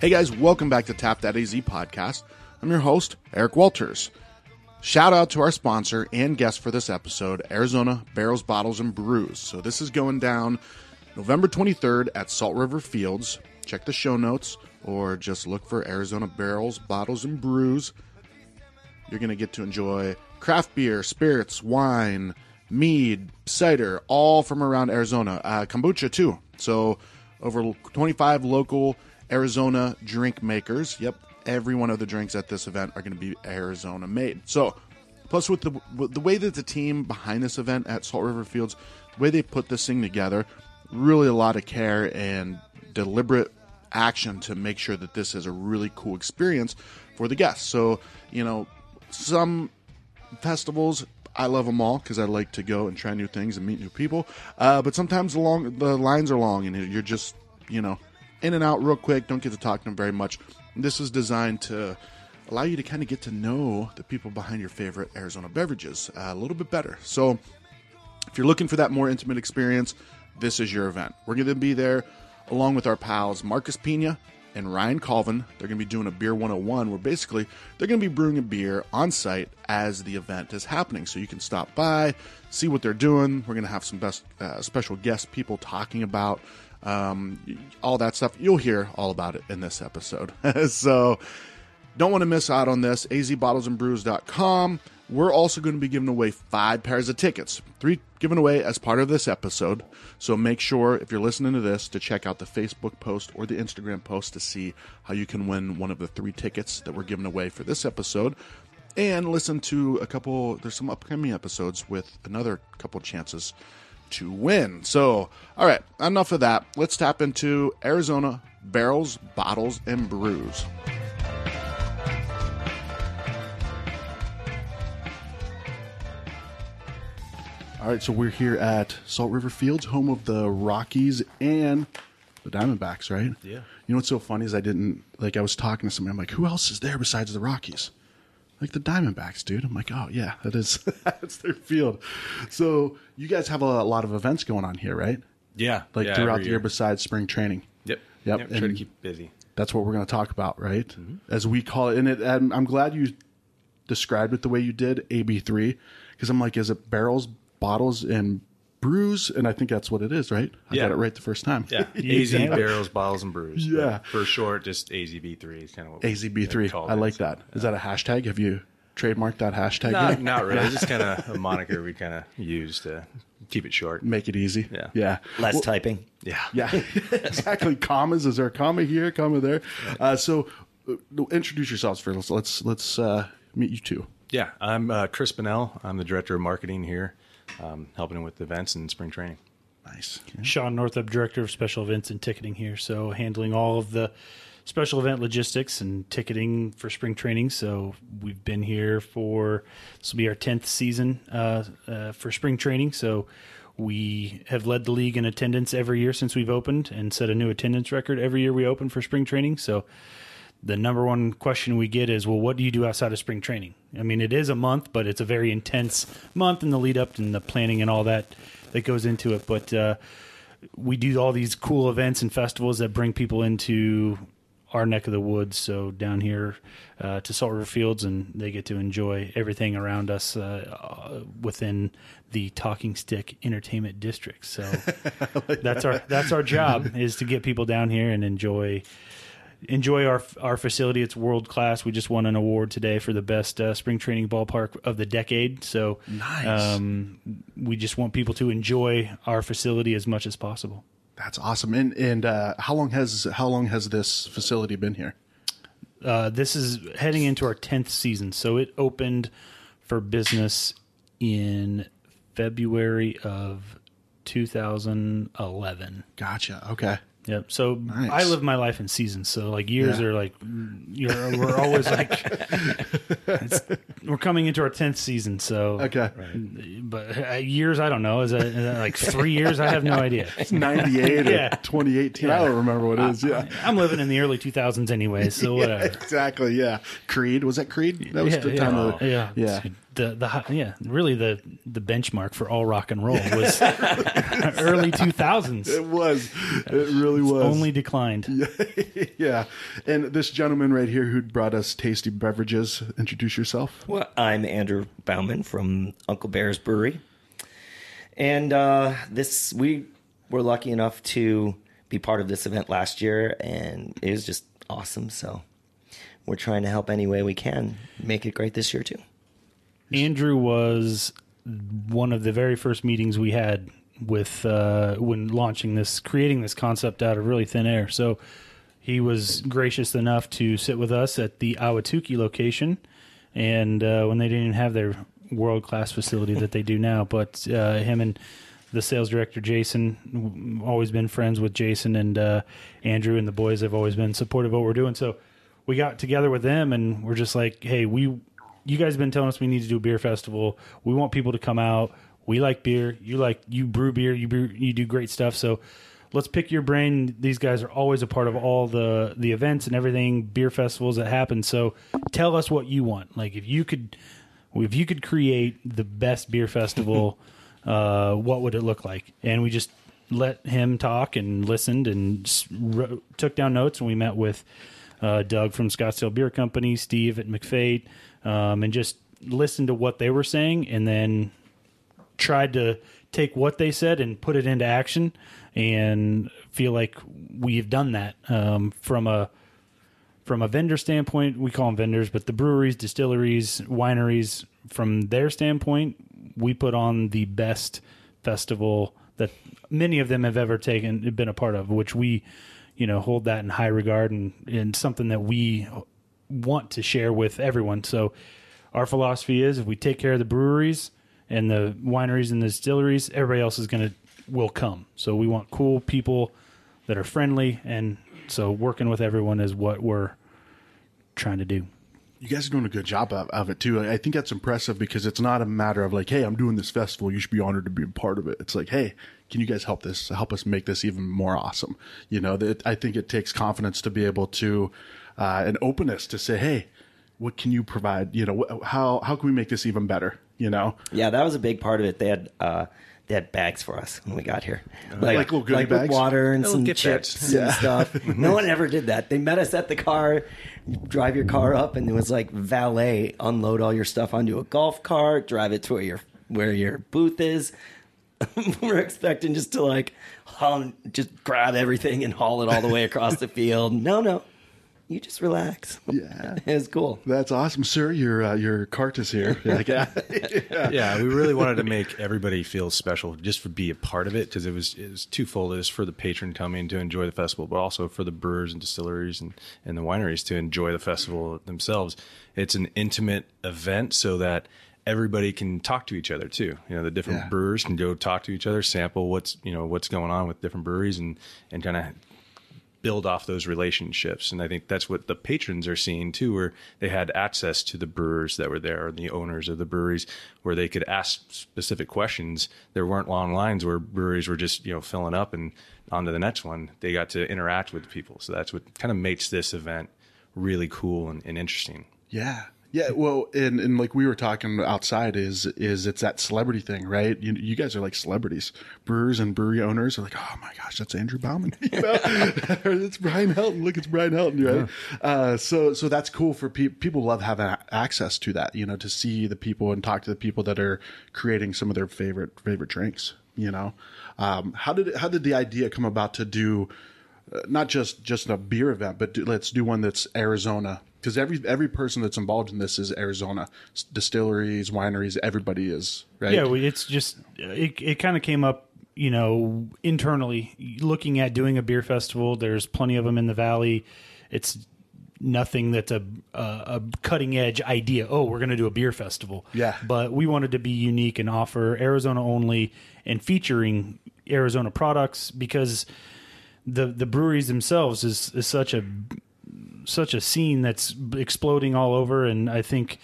Hey guys, welcome back to Tap That AZ Podcast. I'm your host, Eric Walters. Shout out to our sponsor and guest for this episode, Arizona Barrels, Bottles, and Brews. So this is going down November 23rd at Salt River Fields. Check the show notes or just look for Arizona Barrels, Bottles, and Brews. You're going to get to enjoy craft beer, spirits, wine, mead, cider, all from around Arizona. Kombucha, too. So over 25 local Arizona drink makers. Yep, every one of the drinks at this event are going to be Arizona made. So, plus with the way that the team behind this event at Salt River Fields, the way they put this thing together, really a lot of care and deliberate action to make sure that this is a really cool experience for the guests. So, you know, some festivals, I love them all because I like to go and try new things and meet new people. But sometimes the lines are long and you're just, you know, in and out real quick. Don't get to talk to them very much. And this is designed to allow you to kind of get to know the people behind your favorite Arizona beverages a little bit better. So if you're looking for that more intimate experience, this is your event. We're going to be there along with our pals Marcus Peña and Ryan Colvin. They're going to be doing a Beer 101 where basically they're going to be brewing a beer on site as the event is happening. So you can stop by, see what they're doing. We're going to have some special guest people talking about all that stuff. You'll hear all about it in this episode. So don't want to miss out on this. azbottlesandbrews.com. We're also going to be giving away 5 pairs of tickets, 3 given away as part of this episode. So make sure, if you're listening to this, to check out the Facebook post or the Instagram post to see how you can win one of the 3 tickets that we're giving away for this episode. And listen to there's some upcoming episodes with another couple chances to win. So, all right, enough of that. Let's tap into Arizona Barrels, Bottles, and Brews. All right, so we're here at Salt River Fields, home of the Rockies and the Diamondbacks, right? Yeah. You know what's so funny is I was talking to somebody. I'm like, who else is there besides the Rockies? Like the Diamondbacks, dude. I'm like, oh, yeah, that's their field. So you guys have a lot of events going on here, right? Yeah. Throughout the year besides spring training. Yep. Try to keep busy. That's what we're going to talk about, right? Mm-hmm. As we call it. And I'm glad you described it the way you did, AB3, because I'm like, is it barrels, bottles, and brews? And I think that's what it is, right? I got it right the first time. Yeah. AZ Barrels, Bottles, and Brews. Yeah. But for short, just AZB3 is kind of what AZB3. I like that. Yeah. Is that a hashtag? Have you trademarked that hashtag? Not really. It's just kind of a moniker we kind of use to keep it short. Make it easy. Yeah. Less typing. Yeah. Exactly. Commas. Is there a comma here? Comma there? So introduce yourselves first. Let's meet you two. Yeah. I'm Chris Bunnell. I'm the director of marketing here. Helping with events and spring training. Nice. Okay. Sean Northup, director of special events and ticketing here. So handling all of the special event logistics and ticketing for spring training. So we've been here for, this will be our 10th season for spring training. So we have led the league in attendance every year since we've opened and set a new attendance record every year we open for spring training. So the number one question we get is, well, what do you do outside of spring training? I mean, it is a month, but it's a very intense month in the lead up and the planning and all that goes into it. But we do all these cool events and festivals that bring people into our neck of the woods. So down here to Salt River Fields, and they get to enjoy everything around us within the Talking Stick Entertainment District. So that's our job is to get people down here and enjoy our facility. It's world class. We just won an award today for the best spring training ballpark of the decade. So nice. We just want people to enjoy our facility as much as possible. That's awesome. And how long has this facility been here? This is heading into our 10th season. So it opened for business in February of 2011. Gotcha. Okay. Yep. So nice. I live my life in seasons. So like years are like, we're always like We're coming into our 10th season, so... Okay. Right. But years, I don't know. Is that like 3 years? I have no idea. It's 98 or 2018. Yeah. I don't remember what it is. Yeah. I'm living in the early 2000s anyway, so whatever. Exactly, yeah. Creed. Was that Creed? That was the time of... Yeah. Yeah. Really the benchmark for all rock and roll was early 2000s. It was. It really was. Only declined. Yeah. And this gentleman right here who brought us tasty beverages, introduce yourself. Well, I'm Andrew Bauman from Uncle Bear's Brewery. And we were lucky enough to be part of this event last year, and it was just awesome. So we're trying to help any way we can make it great this year, too. Andrew was one of the very first meetings we had with when creating this concept out of really thin air. So he was gracious enough to sit with us at the Ahwatukee location, and when they didn't have their world-class facility that they do now, but him and the sales director, Jason, always been friends with Jason, and Andrew and the boys have always been supportive of what we're doing. So we got together with them, and we're just like, hey, you guys have been telling us we need to do a beer festival. We want people to come out. We like beer. You brew beer. You do great stuff. So let's pick your brain. These guys are always a part of all the events and everything, beer festivals that happen. So tell us what you want. Like if you could create the best beer festival, what would it look like? And we just let him talk and listened and took down notes. And we met with Doug from Scottsdale Beer Company, Steve at McFate, and just listened to what they were saying and then tried to take what they said and put it into action, and feel like we've done that. From a vendor standpoint, we call them vendors, but the breweries, distilleries, wineries, from their standpoint, we put on the best festival that many of them have ever been a part of, which we, hold that in high regard and something that we want to share with everyone. So our philosophy is if we take care of the breweries and the wineries and the distilleries, everybody else will come. So we want cool people that are friendly, and so working with everyone is what we're trying to do. You guys are doing a good job of it, too. I think that's impressive because it's not a matter of like, hey, I'm doing this festival. You should be honored to be a part of it. It's like, hey, can you guys help us make this even more awesome? I think it takes confidence to be able to an openness to say, hey, what can you provide? How can we make this even better? Yeah, that was a big part of it. They had bags for us when we got here, like little goodie bags, with water and some chips and stuff. No one ever did that. They met us at the car, drive your car up, and it was like valet unload all your stuff onto a golf cart, drive it to where your booth is. We're expecting just to just grab everything and haul it all the way across the field. No. You just relax. Yeah. It was cool. That's awesome, sir. Your cart is here. Yeah, we really wanted to make everybody feel special just for be a part of it, because it was twofold. It was for the patron coming to enjoy the festival, but also for the brewers and distilleries and the wineries to enjoy the festival themselves. It's an intimate event so that everybody can talk to each other too. The different brewers can go talk to each other, sample what's going on with different breweries and kind of build off those relationships. And I think that's what the patrons are seeing too, where they had access to the brewers that were there and the owners of the breweries, where they could ask specific questions. There weren't long lines where breweries were just, filling up and on to the next one. They got to interact with people. So that's what kind of makes this event really cool and interesting. Yeah. Yeah, well, and like we were talking outside, is it's that celebrity thing, right? You guys are like celebrities. Brewers and brewery owners are like, oh my gosh, that's Andrew Bauman. It's Brian Helton. Look, it's Brian Helton, right? Yeah. So that's cool for people love having access to that, to see the people and talk to the people that are creating some of their favorite drinks. How did the idea come about to do not just a beer event, but let's do one that's Arizona? Because every person that's involved in this is Arizona. Distilleries, wineries, everybody is, right? Yeah, it's just, it kind of came up, internally, looking at doing a beer festival. There's plenty of them in the Valley. It's nothing that's a cutting-edge idea. Oh, we're going to do a beer festival. Yeah. But we wanted to be unique and offer Arizona only and featuring Arizona products, because the breweries themselves is such a such a scene that's exploding all over. And I think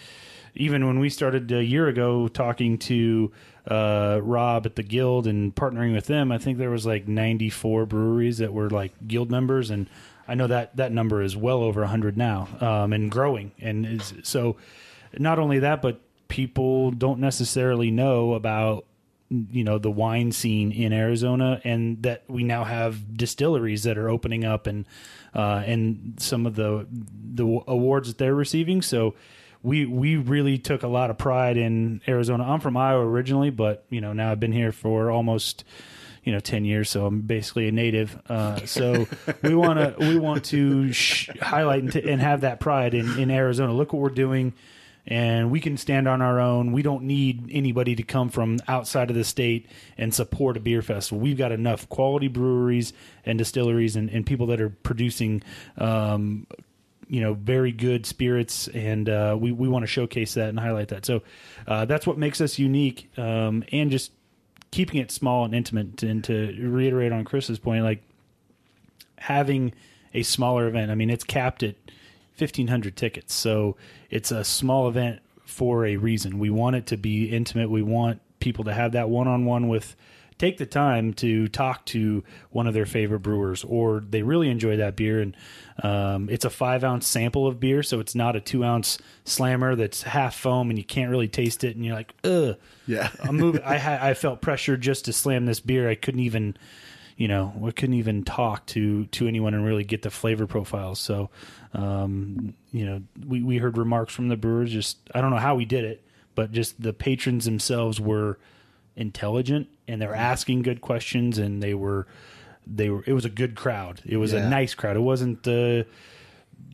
even when we started a year ago talking to Rob at the Guild and partnering with them, I think there was like 94 breweries that were like Guild members, and I know that that number is well over 100 now, and growing. And is, so not only that, but people don't necessarily know about, you know, the wine scene in Arizona, and that we now have distilleries that are opening up, and some of the awards that they're receiving. So we really took a lot of pride in Arizona. I'm from Iowa originally, but you know, now I've been here for almost, you know, 10 years. So I'm basically a native. So we want to highlight and have that pride in Arizona. Look what we're doing. And we can stand on our own. We don't need anybody to come from outside of the state and support a beer festival. We've got enough quality breweries and distilleries and people that are producing, you know, very good spirits. And we want to showcase that and highlight that. So that's what makes us unique, and just keeping it small and intimate. And to reiterate on Chris's point, like having a smaller event, I mean, it's capped at 1,500 tickets, so it's a small event for a reason. We want it to be intimate. We want people to have that one-on-one with, take the time to talk to one of their favorite brewers, or they really enjoy that beer. And it's a 5-ounce sample of beer, so it's not a 2-ounce slammer that's half foam and you can't really taste it, and you're like, ugh. Yeah. I felt pressure just to slam this beer. I couldn't even, you know, we couldn't even talk to anyone and really get the flavor profile. So, you know, we heard remarks from the brewers. Just, I don't know how we did it, but just the patrons themselves were intelligent, and they were asking good questions, and they were, it was a good crowd. It was a nice crowd. It wasn't the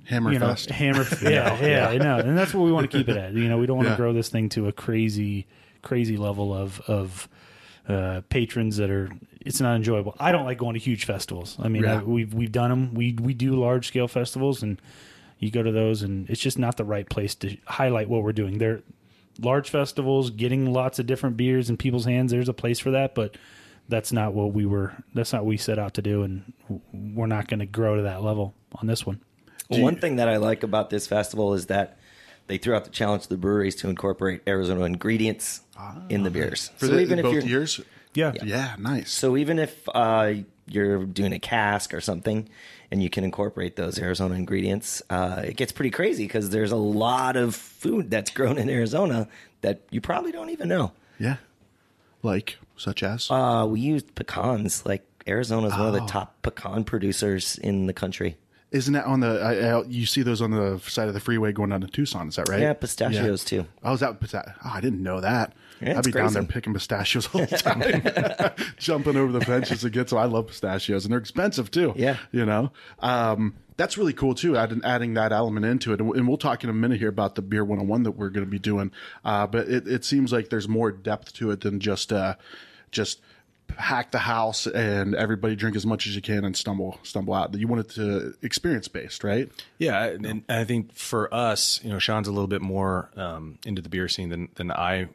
Hammerfest. Yeah. And that's what we want to keep it at. You know, we don't want to grow this thing to a crazy, crazy level of patrons that are, it's not enjoyable. I don't like going to huge festivals. I mean, we've done them. We do large scale festivals, and you go to those, and it's just not the right place to highlight what we're doing. They're large festivals, getting lots of different beers in people's hands. There's a place for that, but that's not what we set out to do, and we're not going to grow to that level on this one. Well, one thing that I like about this festival is that they threw out the challenge to the breweries to incorporate Arizona ingredients in the beers. For so even if both years? Yeah, nice. So even if you're doing a cask or something and you can incorporate those Arizona ingredients, it gets pretty crazy, because there's a lot of food that's grown in Arizona that you probably don't even know. Yeah. Like, such as? We used pecans. Like, Arizona's one of the top pecan producers in the country. Isn't that on the, you see those on the side of the freeway going down to Tucson, is that right? Yeah, pistachios too. Oh, is that pistachios? Oh, I didn't know that. Yeah, I'd be crazy down there picking pistachios all the time, jumping over the fences to get, so I love pistachios, and they're expensive too. Yeah. You know, that's really cool too, adding that element into it. And we'll talk in a minute here about the Beer 101 that we're going to be doing. But it seems like there's more depth to it than just hack the house and everybody drink as much as you can and stumble out. You want it to experience based, right? Yeah. And I think for us, you know, Sean's a little bit more into the beer scene than I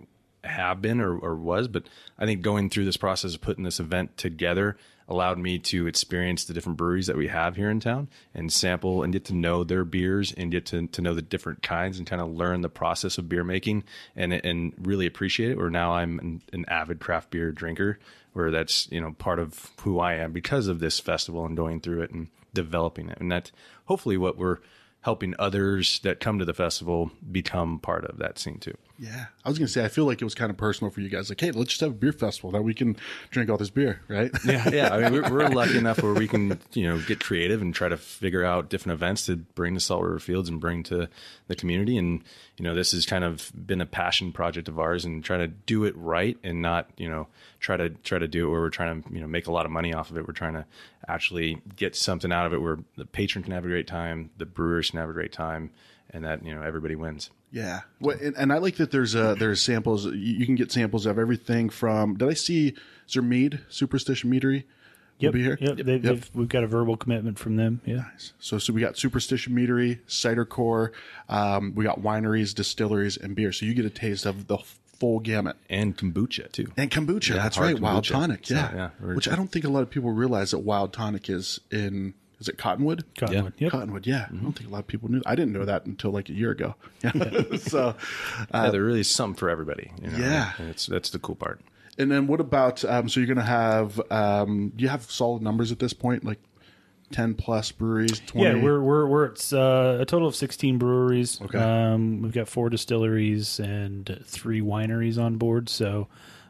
have been or was, but I think going through this process of putting this event together allowed me to experience the different breweries that we have here in town and sample and get to know their beers and get to know the different kinds and kind of learn the process of beer making and really appreciate it. Where now I'm an avid craft beer drinker, where that's, you know, part of who I am because of this festival and going through it and developing it. And that's hopefully what we're helping others that come to the festival become part of that scene too. Yeah. I was going to say, I feel like it was kind of personal for you guys. Like, hey, let's just have a beer festival that we can drink all this beer, right? Yeah. Yeah. I mean, we're lucky enough where we can, you know, get creative and try to figure out different events to bring to Salt River Fields and bring to the community. And, you know, this has kind of been a passion project of ours, and try to do it right and not, you know, try to do it where we're trying to, you know, make a lot of money off of it. We're trying to actually get something out of it where the patron can have a great time, the brewers can have a great time, and that, you know, everybody wins. Yeah. Well, and I like that there's samples. You can get samples of everything from, did I see, is there mead, Superstition Meadery? Yep. Will be here? Yep. We've got a verbal commitment from them. Yeah. Nice. So we got Superstition Meadery, Cider Core, we got wineries, distilleries, and beer. So you get a taste of the full gamut. And kombucha too. Yeah, that's right. Kombucha. Wild Tonic. Yeah. Which I don't think a lot of people realize that Wild Tonic is in Is it Cottonwood? Cottonwood. Yeah. Yep. Cottonwood. Yeah. Mm-hmm. I don't think a lot of people knew. I didn't know that until like a year ago. Yeah. So yeah, there really is something for everybody. You know? Yeah. And that's the cool part. And then what about, so you're going to have, do you have solid numbers at this point? Like 10 plus breweries, 20? Yeah, we're at a total of 16 breweries. Okay. We've got 4 distilleries and 3 wineries on board. So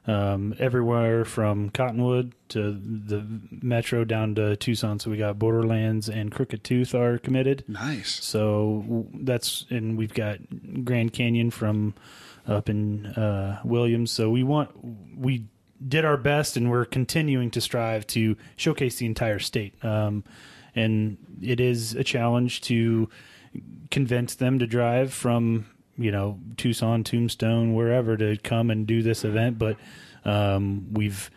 everywhere from Cottonwood to the Metro down to Tucson. So we got Borderlands and Crooked Tooth are committed. Nice. So that's, and we've got Grand Canyon from up in Williams. So we did our best, and we're continuing to strive to showcase the entire state. And it is a challenge to convince them to drive from, you know, Tucson, Tombstone, wherever to come and do this event. But we've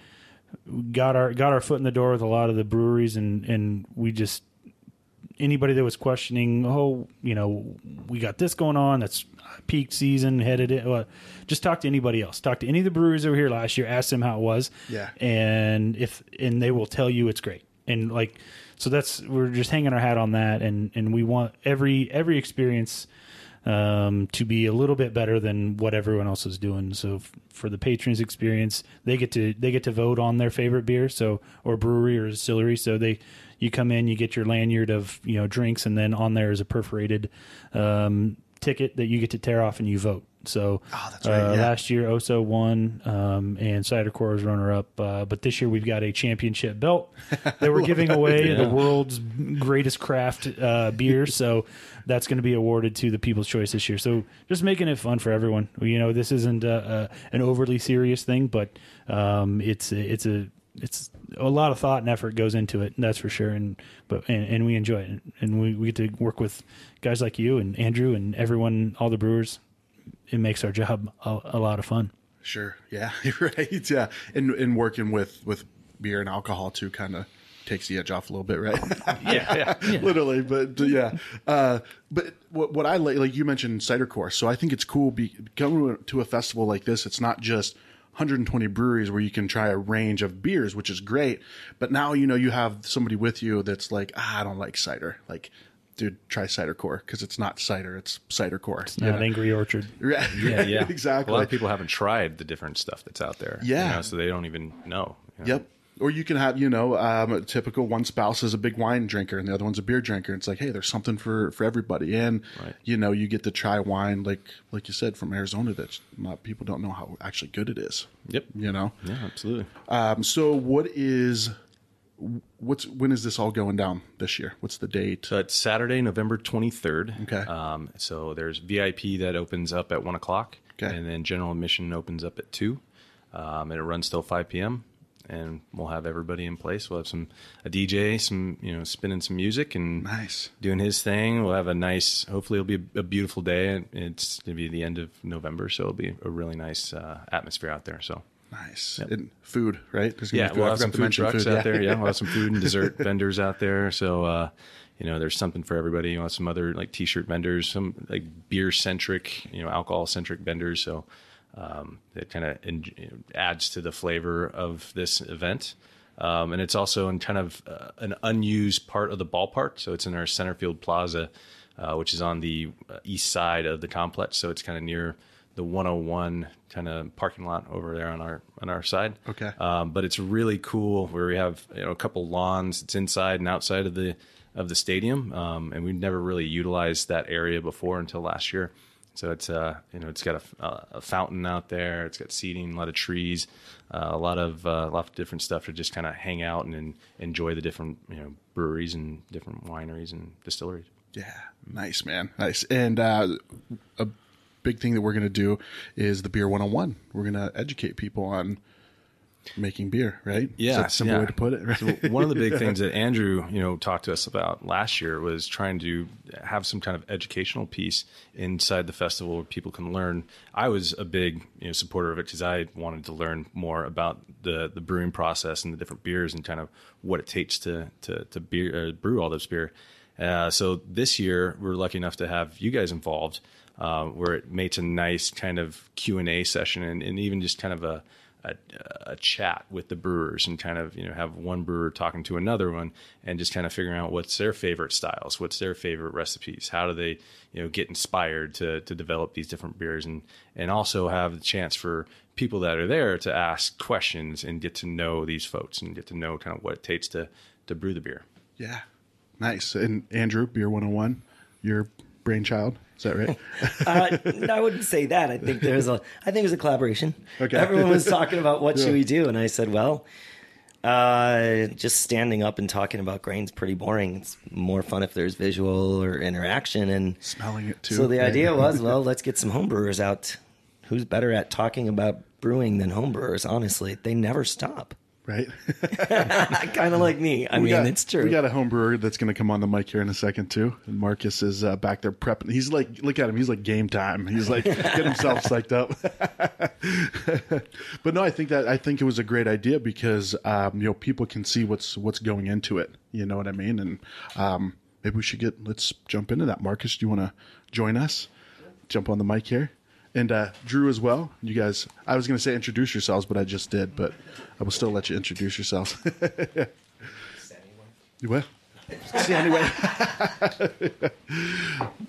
got our foot in the door with a lot of the breweries, and we just, anybody that was questioning, oh, you know, we got this going on, that's peak season, headed it. Well, just talk to anybody else. Talk to any of the breweries that were here last year. Ask them how it was. Yeah. And they will tell you it's great. And like, so that's, we're just hanging our hat on that. And we want every experience to be a little bit better than what everyone else is doing. So for the patrons experience, they get to vote on their favorite beer. So, or brewery or distillery. So you come in, you get your lanyard of, you know, drinks, and then on there is a perforated, ticket that you get to tear off and you vote. So that's right, yeah. Last year Oso won, and Cider Core was runner-up, but this year we've got a championship belt that we're giving away, yeah. The world's greatest craft beer. So that's going to be awarded to the People's Choice this year. So just making it fun for everyone. You know, this isn't an overly serious thing, but it's a lot of thought and effort goes into it, and that's for sure. And we enjoy it, and we get to work with guys like you and Andrew and everyone, all the brewers. It makes our job a lot of fun. Sure. Yeah. Right. Yeah. And working with beer and alcohol too, kind of takes the edge off a little bit, right? yeah. Literally. But yeah. But what I like you mentioned Cider Core. So I think it's cool coming to a festival like this. It's not just 120 breweries where you can try a range of beers, which is great. But now, you know, you have somebody with you that's like, I don't like cider. Like, dude, try Cider Core, because it's not cider, it's Cider Core. It's not Angry Orchard. Right. Yeah. Exactly. A lot of people haven't tried the different stuff that's out there. Yeah. You know, so they don't even know. You know? Yep. Or you can have, you know, a typical one spouse is a big wine drinker and the other one's a beer drinker. It's like, hey, there's something for everybody. And, right. You know, you get to try wine, like you said, from Arizona that people don't know how actually good it is. Yep. You know? Yeah, absolutely. So when is this all going down this year? What's the date? So it's Saturday, November 23rd. Okay. So there's VIP that opens up at 1:00. Okay. And then general admission opens up at 2:00. And it runs till 5 p.m. And we'll have everybody in place. We'll have a DJ, spinning some music and nice doing his thing. We'll have hopefully it'll be a beautiful day. It's going to be the end of November, so it'll be a really nice atmosphere out there. So nice. Yep. And food, right? Yeah, we'll have some food trucks out there. Yeah, we'll have some food and dessert vendors out there. So, there's something for everybody. We'll have some other like T-shirt vendors, some like beer-centric, alcohol-centric vendors. So. It kind of adds to the flavor of this event. And it's also in kind of an unused part of the ballpark. So it's in our Centerfield Plaza, which is on the east side of the complex. So it's kind of near the 101 kind of parking lot over there on our side. Okay. But it's really cool where we have, a couple lawns. It's inside and outside of the stadium. And we've never really utilized that area before until last year. So it's it's got a fountain out there. It's got seating, a lot of trees, a lot of different stuff to just kind of hang out and enjoy the different breweries and different wineries and distilleries. Yeah, nice man, nice. And a big thing that we're gonna do is the Beer 101. We're gonna educate people on making beer, right? Yeah, so that's a simple way to put it. Right? So one of the big things that Andrew, talked to us about last year was trying to have some kind of educational piece inside the festival where people can learn. I was a big supporter of it because I wanted to learn more about the brewing process and the different beers and kind of what it takes to brew all this beer. So this year we're lucky enough to have you guys involved, where it makes a nice kind of Q&A session and even just kind of a a chat with the brewers and kind of, you know, have one brewer talking to another one and just kind of figuring out what's their favorite styles, what's their favorite recipes, how do they, you know, get inspired to develop these different beers, and also have the chance for people that are there to ask questions and get to know these folks and get to know kind of what it takes to brew the beer. Yeah. Nice. And Andrew, Beer 101, your brainchild. Is that right? No, I wouldn't say that. I think there's a collaboration. Okay. Everyone was talking about what should we do, and I said, well, just standing up and talking about grain's pretty boring. It's more fun if there's visual or interaction and smelling it too. So the idea was, well, let's get some homebrewers out. Who's better at talking about brewing than homebrewers? Honestly, they never stop. Right? Kind of like me. It's true. We got a home brewer that's going to come on the mic here in a second, too. And Marcus is back there prepping. He's like, look at him. He's like game time. He's like, get himself psyched up. But no, I think it was a great idea because, you know, people can see what's going into it. You know what I mean? And maybe we should let's jump into that. Marcus, do you want to join us? Jump on the mic here. And Drew as well. You guys, I was going to say introduce yourselves, but I just did. But I will still let you introduce yourselves. Anyway.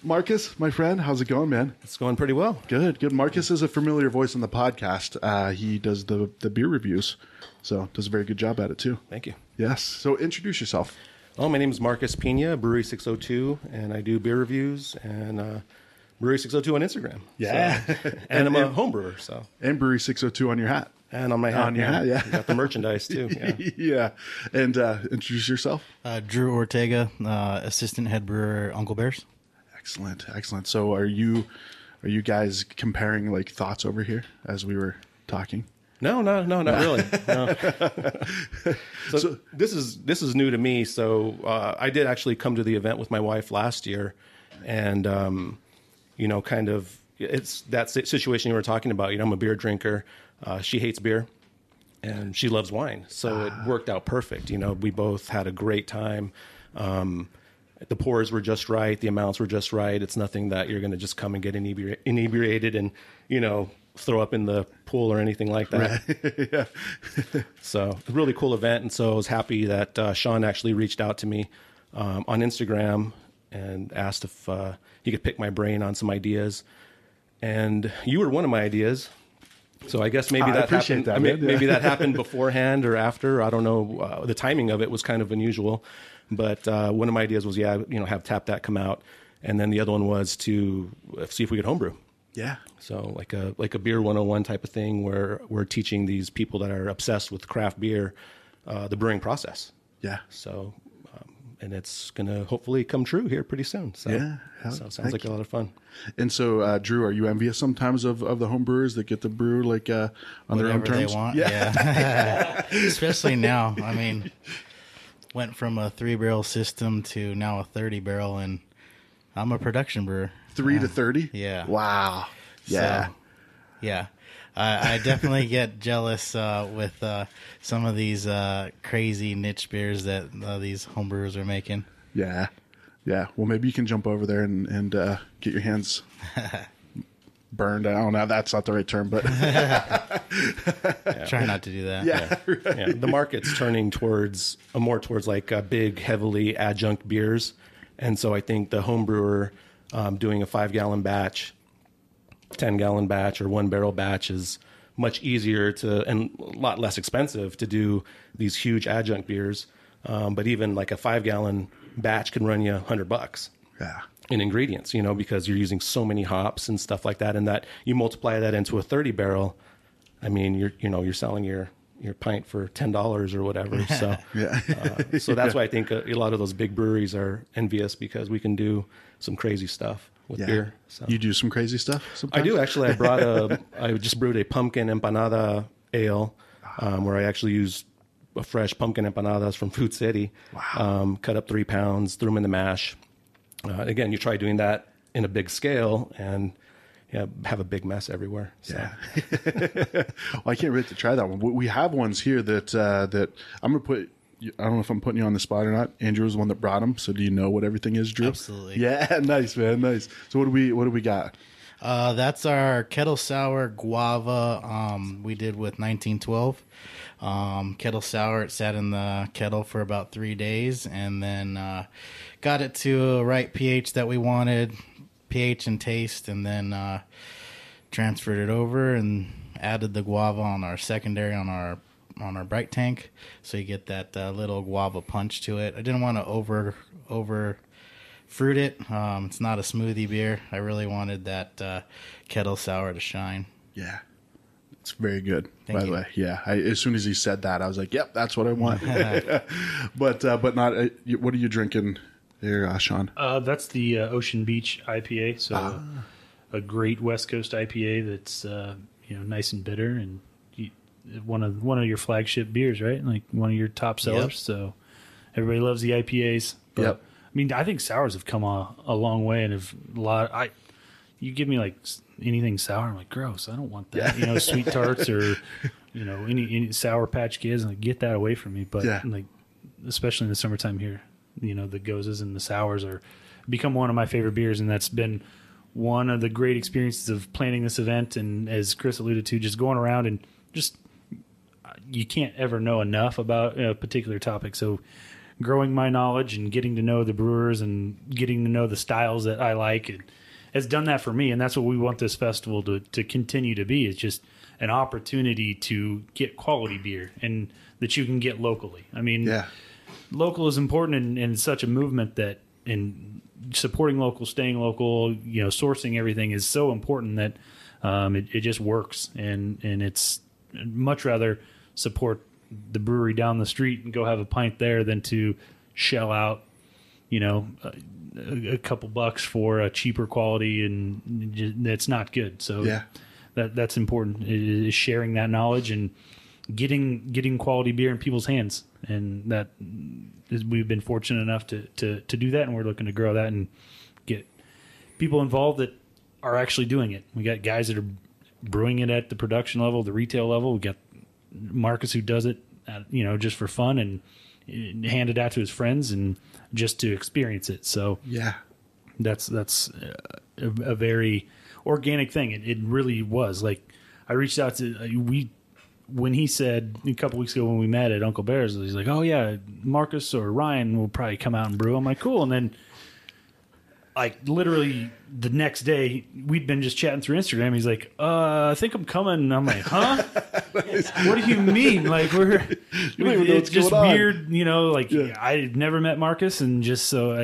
Marcus, my friend, how's it going, man? It's going pretty well. Good. Marcus is a familiar voice on the podcast. He does the beer reviews, so does a very good job at it too. Thank you. Yes. So introduce yourself. Well, my name is Marcus Peña, Brewery 602, and I do beer reviews and. Brewery 602 on Instagram. Yeah. So, and I'm a home brewer. So. And Brewery 602 on your hat. And on my hat. On your hat, yeah. You got the merchandise, too. Yeah. Yeah. And introduce yourself. Drew Ortega, assistant head brewer at Uncle Bear's. Excellent. So are you guys comparing, like, thoughts over here as we were talking? No, not really. No. So this is new to me. So I did actually come to the event with my wife last year. And... you know, kind of, it's that situation you were talking about. You know, I'm a beer drinker. She hates beer, and she loves wine. So it worked out perfect. You know, we both had a great time. The pours were just right. The amounts were just right. It's nothing that you're going to just come and get inebriated and, you know, throw up in the pool or anything like that. Right. Yeah. So a really cool event. And so I was happy that Sean actually reached out to me on Instagram and asked if he could pick my brain on some ideas, and you were one of my ideas. So I guess maybe that happened. Maybe that happened beforehand or after. I don't know. The timing of it was kind of unusual, but one of my ideas was, have Tap That come out, and then the other one was to see if we could homebrew. Yeah. So like a beer 101 type of thing where we're teaching these people that are obsessed with craft beer the brewing process. Yeah. So. And it's going to hopefully come true here pretty soon. So, yeah. So it sounds like a lot of fun. And so, Drew, are you envious sometimes of the home brewers that get to brew like on whatever their own terms? They want, yeah. Especially now. I mean, went from a 3-barrel system to now a 30-barrel, and I'm a production brewer. 3 to 30? Yeah. Wow. Yeah. So, yeah. I definitely get jealous with some of these crazy niche beers that these homebrewers are making. Yeah. Well, maybe you can jump over there and get your hands burned. I don't know. That's not the right term, but try not to do that. Yeah. Right. Yeah. The market's turning towards like big, heavily adjunct beers, and so I think the homebrewer doing a 5-gallon batch. 10-gallon batch or 1-barrel batch is much easier to and a lot less expensive to do these huge adjunct beers. But even like a 5-gallon batch can run you $100 in ingredients, you know, because you're using so many hops and stuff like that. And that you multiply that into a 30-barrel. I mean, you're selling your pint for $10 or whatever. So, so that's why I think a lot of those big breweries are envious because we can do some crazy stuff. With beer. So. You do some crazy stuff sometimes? I do, actually. I just brewed a pumpkin empanada ale where I actually used fresh pumpkin empanadas from Food City. Wow. Cut up 3 pounds, threw them in the mash. Again, you try doing that in a big scale and have a big mess everywhere. So. Yeah. Well, I can't wait to try that one. We have ones here that I'm going to put... I don't know if I'm putting you on the spot or not. Andrew was the one that brought them. So do you know what everything is, Drew? Absolutely. Yeah. Nice, man. Nice. So what do we got? That's our kettle sour guava we did with 1912. Kettle sour, it sat in the kettle for about 3 days, and then got it to a right pH that we wanted, pH and taste, and then transferred it over and added the guava on our secondary on our bright tank, so you get that little guava punch to it. I didn't want to over fruit it. It's not a smoothie beer. I really wanted that kettle sour to shine. Yeah, it's very good. By the way, yeah. As soon as he said that, I was like, "Yep, that's what I want." But not. What are you drinking there, Sean? That's the Ocean Beach IPA. So a great West Coast IPA that's nice and bitter and. One of your flagship beers, right? Like one of your top sellers. Yep. So everybody loves the IPAs. But yep. I mean, I think sours have come a long way, and have a lot. You give me like anything sour, I'm like, gross. I don't want that. Yeah. Sweet tarts or any Sour Patch Kids, and like, get that away from me. But especially in the summertime here, the gozes and the sours are become one of my favorite beers, and that's been one of the great experiences of planning this event. And as Chris alluded to, just going around and just you can't ever know enough about a particular topic. So growing my knowledge and getting to know the brewers and getting to know the styles that I like, it has done that for me. And that's what we want this festival to continue to be. It's just an opportunity to get quality beer and that you can get locally. I mean, local is important in such a movement that in supporting local, staying local, sourcing everything is so important that it just works. And it's much rather support the brewery down the street and go have a pint there than to shell out, a couple bucks for a cheaper quality, and that's not good. So that's important, is sharing that knowledge and getting quality beer in people's hands. And that is, we've been fortunate enough to do that. And we're looking to grow that and get people involved that are actually doing it. We got guys that are brewing it at the production level, the retail level. We got Marcus, who does it, just for fun and hand it out to his friends and just to experience it. So that's a very organic thing. It really was. Like, I reached out to when he said a couple weeks ago when we met at Uncle Bear's, he's like, "Oh yeah, Marcus or Ryan will probably come out and brew." I'm like, "Cool," and then. Like, literally the next day, we'd been just chatting through Instagram. He's like, I think I'm coming. And I'm like, huh? What do you mean? Like, it's just weird, I've never met Marcus, and just so,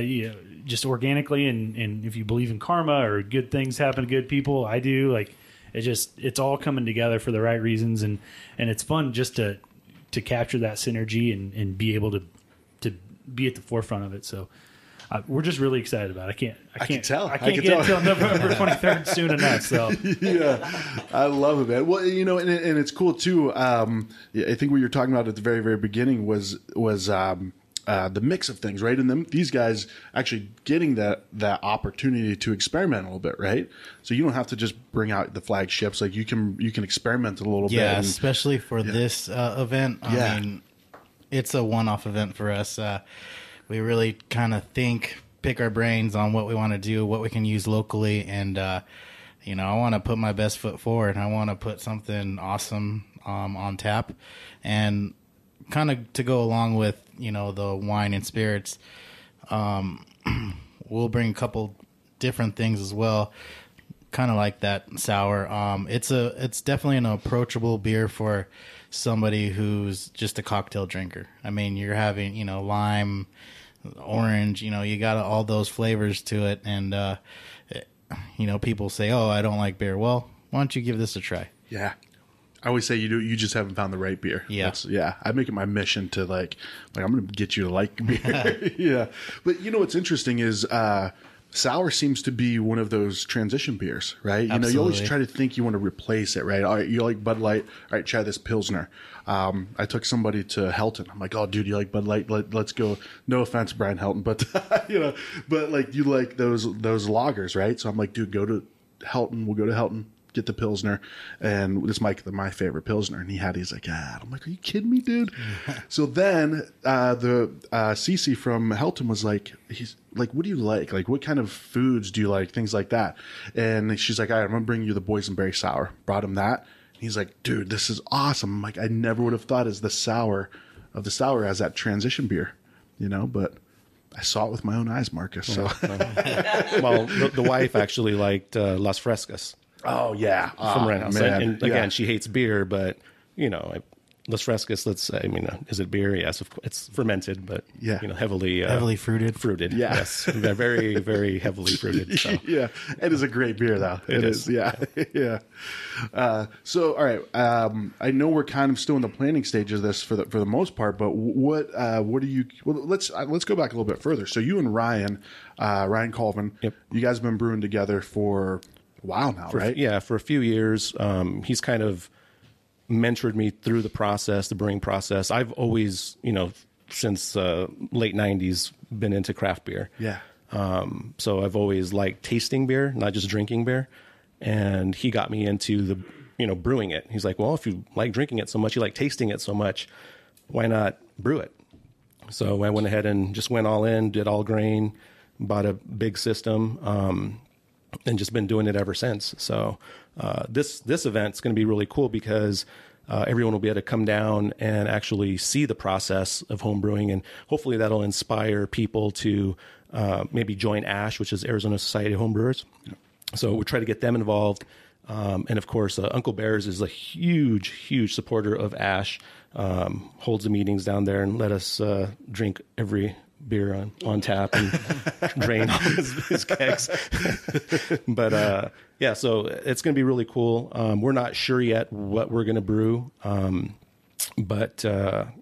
just organically. And if you believe in karma or good things happen to good people, I do. Like, it's all coming together for the right reasons. And it's fun just to capture that synergy and be able to be at the forefront of it. So, we're just really excited about it. I can't tell until November 23rd soon enough. So yeah, I love it, man. Well, and it's cool too. I think what you're talking about at the very, very beginning was the mix of things, right? And these guys actually getting that opportunity to experiment a little bit, right? So you don't have to just bring out the flagships. Like, you can experiment a little bit. Yeah, especially for this event. I mean, it's a one-off event for us. We really kind of pick our brains on what we want to do, what we can use locally. And, I want to put my best foot forward. I want to put something awesome on tap. And kind of to go along with, the wine and spirits, we'll bring a couple different things as well. Kind of like that sour. It's definitely an approachable beer for somebody who's just a cocktail drinker. I mean, you're having, lime, orange, you got all those flavors to it. And, people say, "Oh, I don't like beer." Well, why don't you give this a try? Yeah. I always say you just haven't found the right beer. Yeah. I make it my mission to like I'm going to get you to like beer. Yeah. But what's interesting is, sour seems to be one of those transition beers, right? Absolutely. You always try to think you want to replace it, right? All right, you like Bud Light. All right, try this Pilsner. I took somebody to Helton. I'm like, "Oh, dude, you like Bud Light? Let's go." No offense, Brian Helton, but but like you like those lagers, right? So I'm like, "Dude, go to Helton. We'll go to Helton. get the Pilsner, and this Mike, my favorite Pilsner, and he had, he's like, ah, I'm like, are you kidding me, dude? So then the Cece from Helton was like, he's like, what do you like? Like, what kind of foods do you like? Things like that. And she's like, all right, I'm going to bring you the boysenberry sour. Brought him that. And he's like, dude, this is awesome. I'm like, I never would have thought as the sour of the sour as that transition beer, you know, but I saw it with my own eyes, Marcus. So. Well, the wife actually liked Las Frescas. Oh, yeah. From Ren. And again, she hates beer, but, you know, Las Frescas, let's say, I mean, is it beer? Yes, of course. It's fermented, but, you know, heavily fruited. Yeah. Yes. They're very, very heavily fruited. So. Yeah. It is a great beer, though. It is. Yeah. So, all right. I know we're kind of still in the planning stage of this for the most part, but what do you, well, let's go back a little bit further. So you and Ryan Colvin, you guys have been brewing together for a while now, right? Yeah. For a few years. He's kind of mentored me through the process, the brewing process. I've always, you know, since late 90s, been into craft beer. Yeah. So I've always liked tasting beer, not just drinking beer. And he got me into the, you know, brewing it. He's like, well, if you like drinking it so much, you like tasting it so much, why not brew it? So I went ahead and just went all in, did all grain, bought a big system, and just been doing it ever since. So this event's going to be really cool because everyone will be able to come down and actually see the process of home brewing, and hopefully that'll inspire people to maybe join ASH, which is Arizona Society of Homebrewers. Yeah. So we'll try to get them involved. And of course, Uncle Bear's is a huge, huge supporter of ASH, holds the meetings down there and let us drink every beer on tap and drain all his kegs. But so it's going to be really cool. We're not sure yet what we're going to brew, but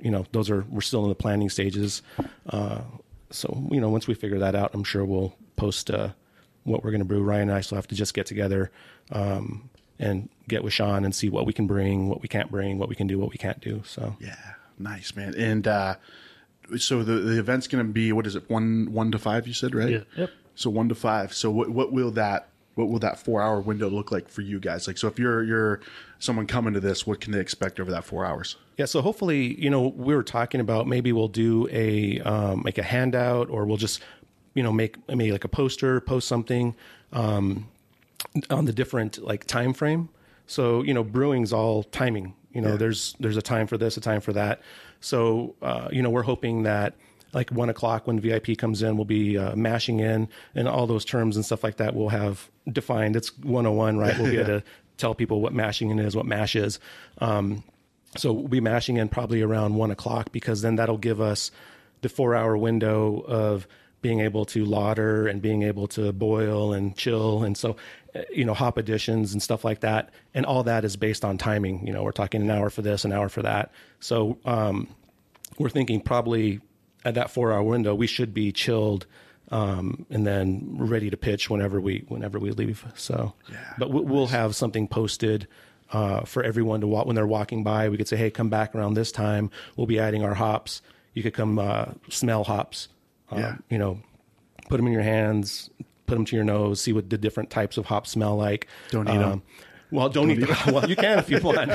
you know, we're still in the planning stages. So you know, once we figure that out, I'm sure we'll post what we're going to brew. Ryan and I still have to just get together and get with Sean and see what we can bring, what we can't bring, what we can do, what we can't do. So yeah, nice, man. And so the event's going to be, what is it, 1 to 5? You said, right? Yeah. Yep. So 1 to 5. So what will that 4 hour window look like for you guys? Like, so if you're someone coming to this, what can they expect over that 4 hours? Yeah. So hopefully, you know, we were talking about maybe we'll do a like a handout, or we'll just, you know, make maybe like a poster, post something on the different like time frame. So you know, brewing's all timing. You know, there's a time for this, a time for that. So, you know, we're hoping that like 1 o'clock when VIP comes in, we'll be mashing in, and all those terms and stuff like that we'll have defined. It's 101, right? We'll be able to tell people what mashing in is, what mash is. So we'll be mashing in probably around 1 o'clock, because then that'll give us the 4 hour window of being able to lauder and being able to boil and chill. And so, you know, hop additions and stuff like that. And all that is based on timing. You know, we're talking an hour for this, an hour for that. So we're thinking probably at that 4 hour window, we should be chilled and then ready to pitch whenever we leave. So, yeah, but we'll have something posted for everyone to walk when they're walking by. We could say, hey, come back around this time. We'll be adding our hops. You could come smell hops. You know, put them in your hands, put them to your nose, see what the different types of hops smell like. Don't eat them. Well, don't eat them. Well, you can if you want. And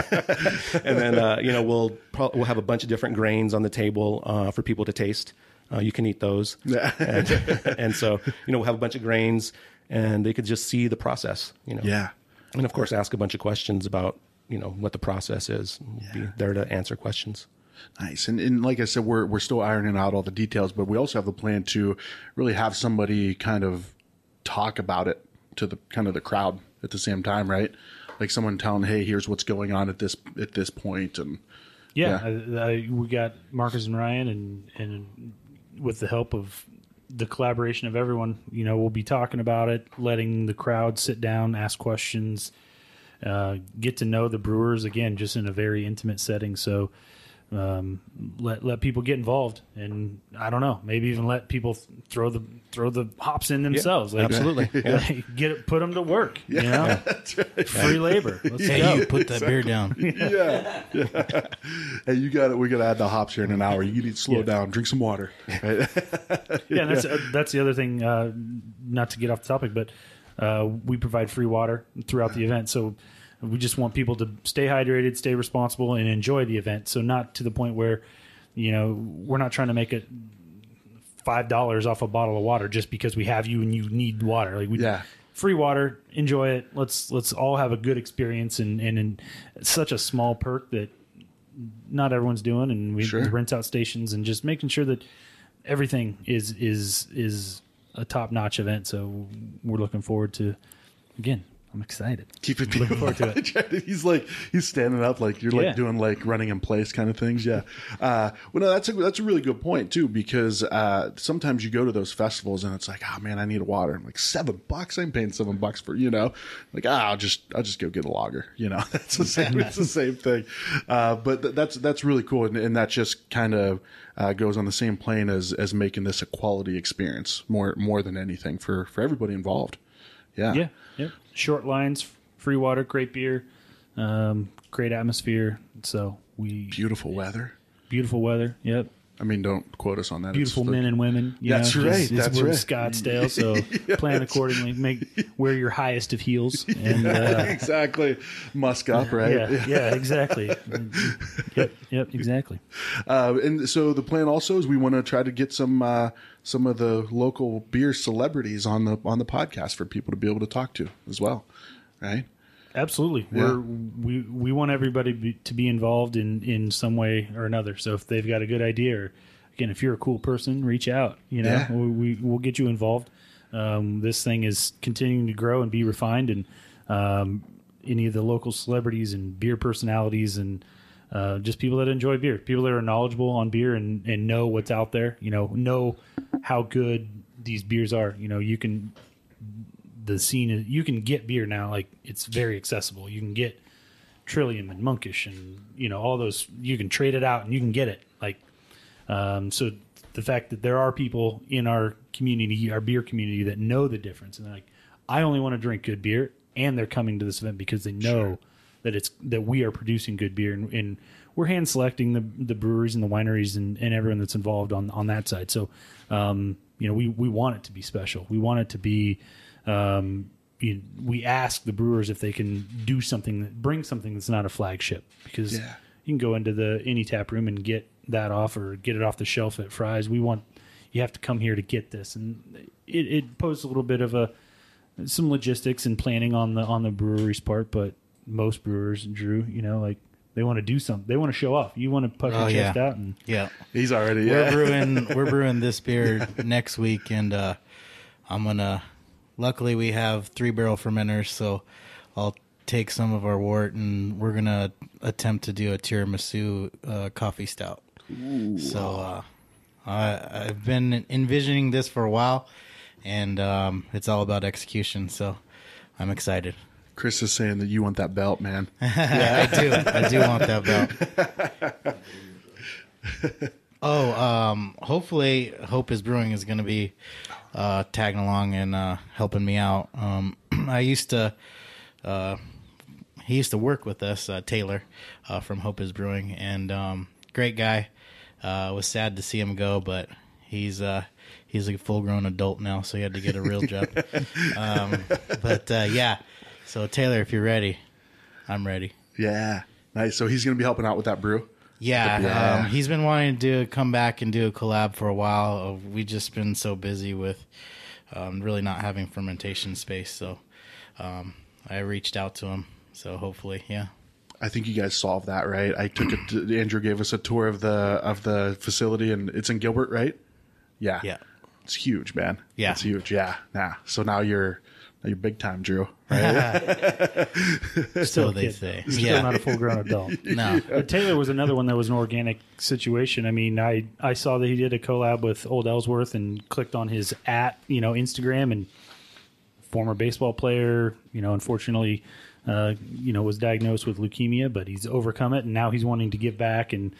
then, you know, we'll have a bunch of different grains on the table for people to taste. You can eat those. And so, you know, we'll have a bunch of grains, and they could just see the process, you know. Yeah. And, of course, ask a bunch of questions about, you know, what the process is. We'll be there to answer questions. Nice. And like I said, we're still ironing out all the details, but we also have the plan to really have somebody kind of talk about it to the kind of the crowd at the same time, right? Like someone telling, hey, here's what's going on at this point. And we got Marcus and Ryan, and with the help of the collaboration of everyone, you know, we'll be talking about it, letting the crowd sit down, ask questions, get to know the brewers again, just in a very intimate setting. So let people get involved, and I don't know, maybe even let people throw the hops in themselves. Like, absolutely. Like, put them to work. Yeah, you know? That's right. Free labor. Let's go. You put that beer down. Yeah. Hey, you got it. We're gonna add the hops here in an hour. You need to slow down. Drink some water. Right? That's the other thing. Not to get off the topic, but We provide free water throughout the event. So we just want people to stay hydrated, stay responsible, and enjoy the event. So not to the point where, you know, we're not trying to make it $5 off a bottle of water just because we have you and you need water. Like, we free water, enjoy it. Let's all have a good experience, and it's such a small perk that not everyone's doing. And we rent out stations and just making sure that everything is a top notch event. So we're looking forward to, again, I'm excited. Keep it looking forward to it. He's standing up like you're doing like running in place kind of things. Yeah. Well, no, that's a really good point too, because sometimes you go to those festivals and it's like, oh man, I need a water. I'm like, $7. I'm paying $7 for, you know, like, I'll just go get a lager. You know, that's the same. It's the same thing. But that's really cool, and that just kind of goes on the same plane as making this a quality experience more than anything for everybody involved. Yeah. Yeah. Yep. Short lines, free water, great beer, great atmosphere. So beautiful weather. Yep. I mean, don't quote us on that. Beautiful men and women. That's right. That's right. Scottsdale. So plan accordingly. Wear your highest of heels. And, exactly. Musk up, right? Yeah, exactly. Yep, exactly. And so the plan also is we want to try to get some of the local beer celebrities on the podcast for people to be able to talk to as well, right? Absolutely. Yeah. We want everybody to be involved in some way or another. So if they've got a good idea, or again, if you're a cool person, reach out. You know, we'll get you involved. This thing is continuing to grow and be refined, and any of the local celebrities and beer personalities and just people that enjoy beer, people that are knowledgeable on beer and know what's out there. You know how good these beers are. You know, you can. The scene is, you can get beer now, like, it's very accessible. You can get Trillium and Monkish and, you know, all those. You can trade it out and you can get it, like, so the fact that there are people in our community, our beer community, that know the difference, and they're like, I only want to drink good beer, and they're coming to this event because they know that we are producing good beer, and we're hand selecting the breweries and the wineries and everyone that's involved on that side. So you know, we want it to be special. We want it to be we ask the brewers if they can do something, bring something that's not a flagship, because you can go into any tap room and get that off, or get it off the shelf at Fry's. You have to come here to get this, and it poses a little bit of some logistics and planning on the brewery's part. But most brewers, Drew, you know, like, they want to do something. They want to show off. You want to push your chest out, and he's already we're brewing this beer next week, and luckily, we have 3-barrel fermenters, so I'll take some of our wort, and we're going to attempt to do a tiramisu coffee stout. Ooh. So I've been envisioning this for a while, and it's all about execution, so I'm excited. Chris is saying that you want that belt, man. I do want that belt. Hopefully Hope is Brewing is going to be tagging along and helping me out. He used to work with us, Taylor from Hope is Brewing, and great guy. Was sad to see him go, but he's a full-grown adult now, so he had to get a real job. So Taylor, if you're ready, I'm ready. Yeah, nice. So he's going to be helping out with that brew. Yeah, he's been wanting to come back and do a collab for a while. We've just been so busy with really not having fermentation space, so I reached out to him. So hopefully, I think you guys solved that, right? I took it. Andrew gave us a tour of the facility, and it's in Gilbert, right? Yeah, yeah. It's huge, man. Yeah, it's huge. Yeah, nah. So now you're big time, Drew. Right? Still they say. Still not a full-grown adult. No. But Taylor was another one that was an organic situation. I mean, I saw that he did a collab with Old Ellsworth and clicked on his Instagram, and former baseball player, you know, unfortunately, was diagnosed with leukemia, but he's overcome it, and now he's wanting to give back, and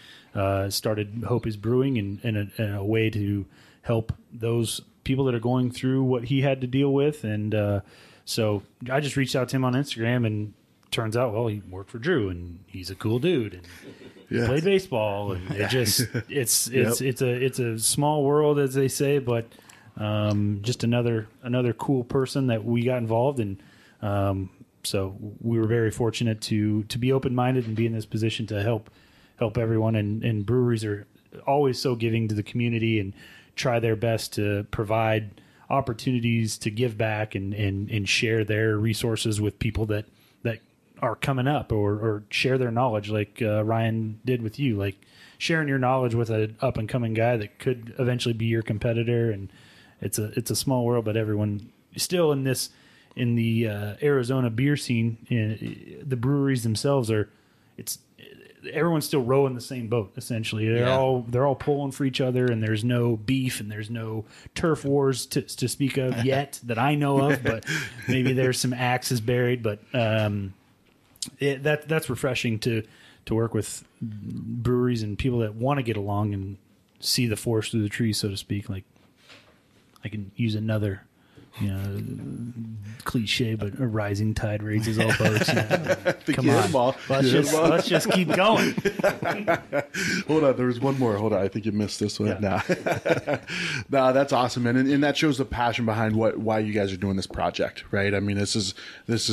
started Hope is Brewing, and a way to help those people that are going through what he had to deal with. And so I just reached out to him on Instagram, and turns out, well, he worked for Drew, and he's a cool dude, and he played baseball, and it just it's a small world, as they say, but Just another cool person that we got involved in. So we were very fortunate to be open-minded and be in this position to help everyone. And breweries are always so giving to the community and try their best to provide opportunities to give back and share their resources with people that are coming up or share their knowledge like Ryan did with you, like sharing your knowledge with an up-and-coming guy that could eventually be your competitor. And it's a small world, but everyone still in the Arizona beer scene, the breweries themselves everyone's still rowing the same boat. Essentially, they're all pulling for each other, and there's no beef and there's no turf wars to speak of yet that I know of. But maybe there's some axes buried. But that's refreshing to work with breweries and people that want to get along and see the forest through the trees, so to speak. Like I can use another. Cliche, but a rising tide raises all boats. Come on, let's just keep going. Hold on, there was one more. Hold on, I think you missed this one. Yeah. No, that's awesome, man, and that shows the passion behind why you guys are doing this project, right? I mean, this is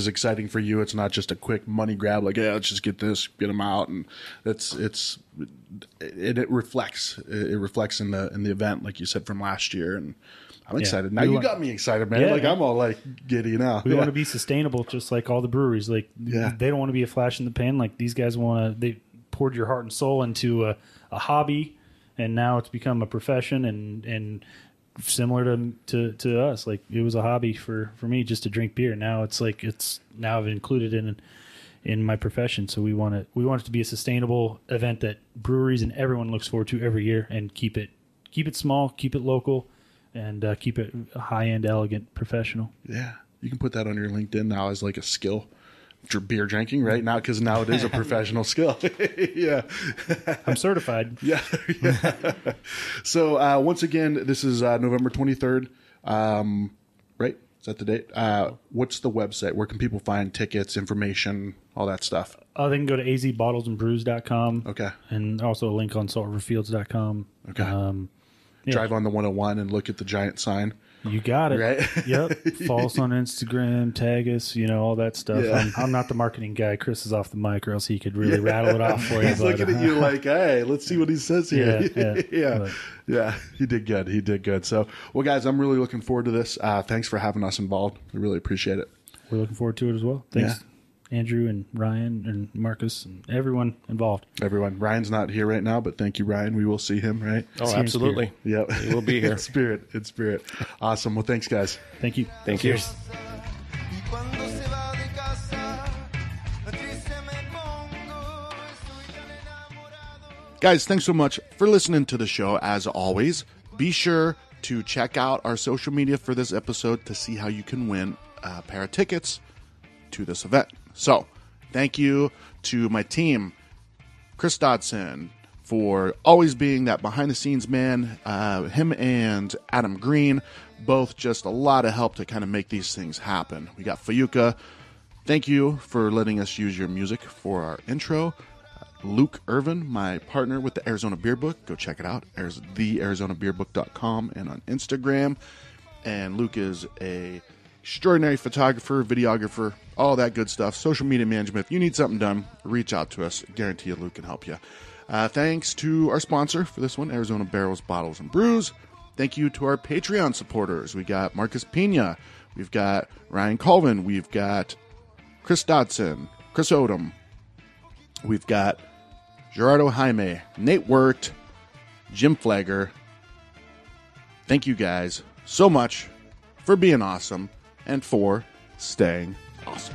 exciting for you. It's not just a quick money grab, like let's just get them out, and it reflects in the event, like you said from last year, and. I'm excited. Yeah. Now you got me excited, man. Yeah, like I'm all like giddy now. We want to be sustainable, just like all the breweries. Like they don't want to be a flash in the pan. Like these guys they poured your heart and soul into a hobby, and now it's become a profession. And similar to us, like it was a hobby for me just to drink beer. Now it's now I've included in my profession. So we want it to be a sustainable event that breweries and everyone looks forward to every year, and keep it small, keep it local. And keep it high-end, elegant, professional. Yeah. You can put that on your LinkedIn now as like a skill. Beer drinking right now, because now it is a professional skill. Yeah. I'm certified. Yeah. So once again, this is November 23rd. Right? Is that the date? What's the website? Where can people find tickets, information, all that stuff? They can go to azbottlesandbrews.com. Okay. And also a link on saltriverfields.com. Okay. Drive on the 101 and look at the giant sign. You got it. Right? Yep. Follow us on Instagram, tag us, all that stuff. Yeah. I'm not the marketing guy. Chris is off the mic, or else he could really rattle it off for you. He's looking at you like, hey, let's see what he says here. Yeah. He did good. So, well, guys, I'm really looking forward to this. Thanks for having us involved. We really appreciate it. We're looking forward to it as well. Thanks. Yeah. Andrew and Ryan and Marcus and everyone involved. Everyone. Ryan's not here right now, but thank you, Ryan. We will see him, right? Oh, absolutely. Yep. He will be here. In spirit. Awesome. Well, thanks, guys. Thank you. Thank you. Guys, thanks so much for listening to the show. As always, be sure to check out our social media for this episode to see how you can win a pair of tickets to this event. So, thank you to my team, Chris Dodson, for always being that behind-the-scenes man. Him and Adam Green, both just a lot of help to kind of make these things happen. We got Fayuka. Thank you for letting us use your music for our intro. Luke Irvin, my partner with the Arizona Beer Book. Go check it out. TheArizonaBeerBook.com and on Instagram. And Luke is a extraordinary photographer, videographer, all that good stuff. Social media management. If you need something done, reach out to us. I guarantee you Luke can help you. Thanks to our sponsor for this one, Arizona Barrels, Bottles, and Brews. Thank you to our Patreon supporters. We got Marcus Peña. We've got Ryan Colvin. We've got Chris Dodson, Chris Odom. We've got Gerardo Jaime, Nate Wirt, Jim Flagger. Thank you guys so much for being awesome. And for staying awesome.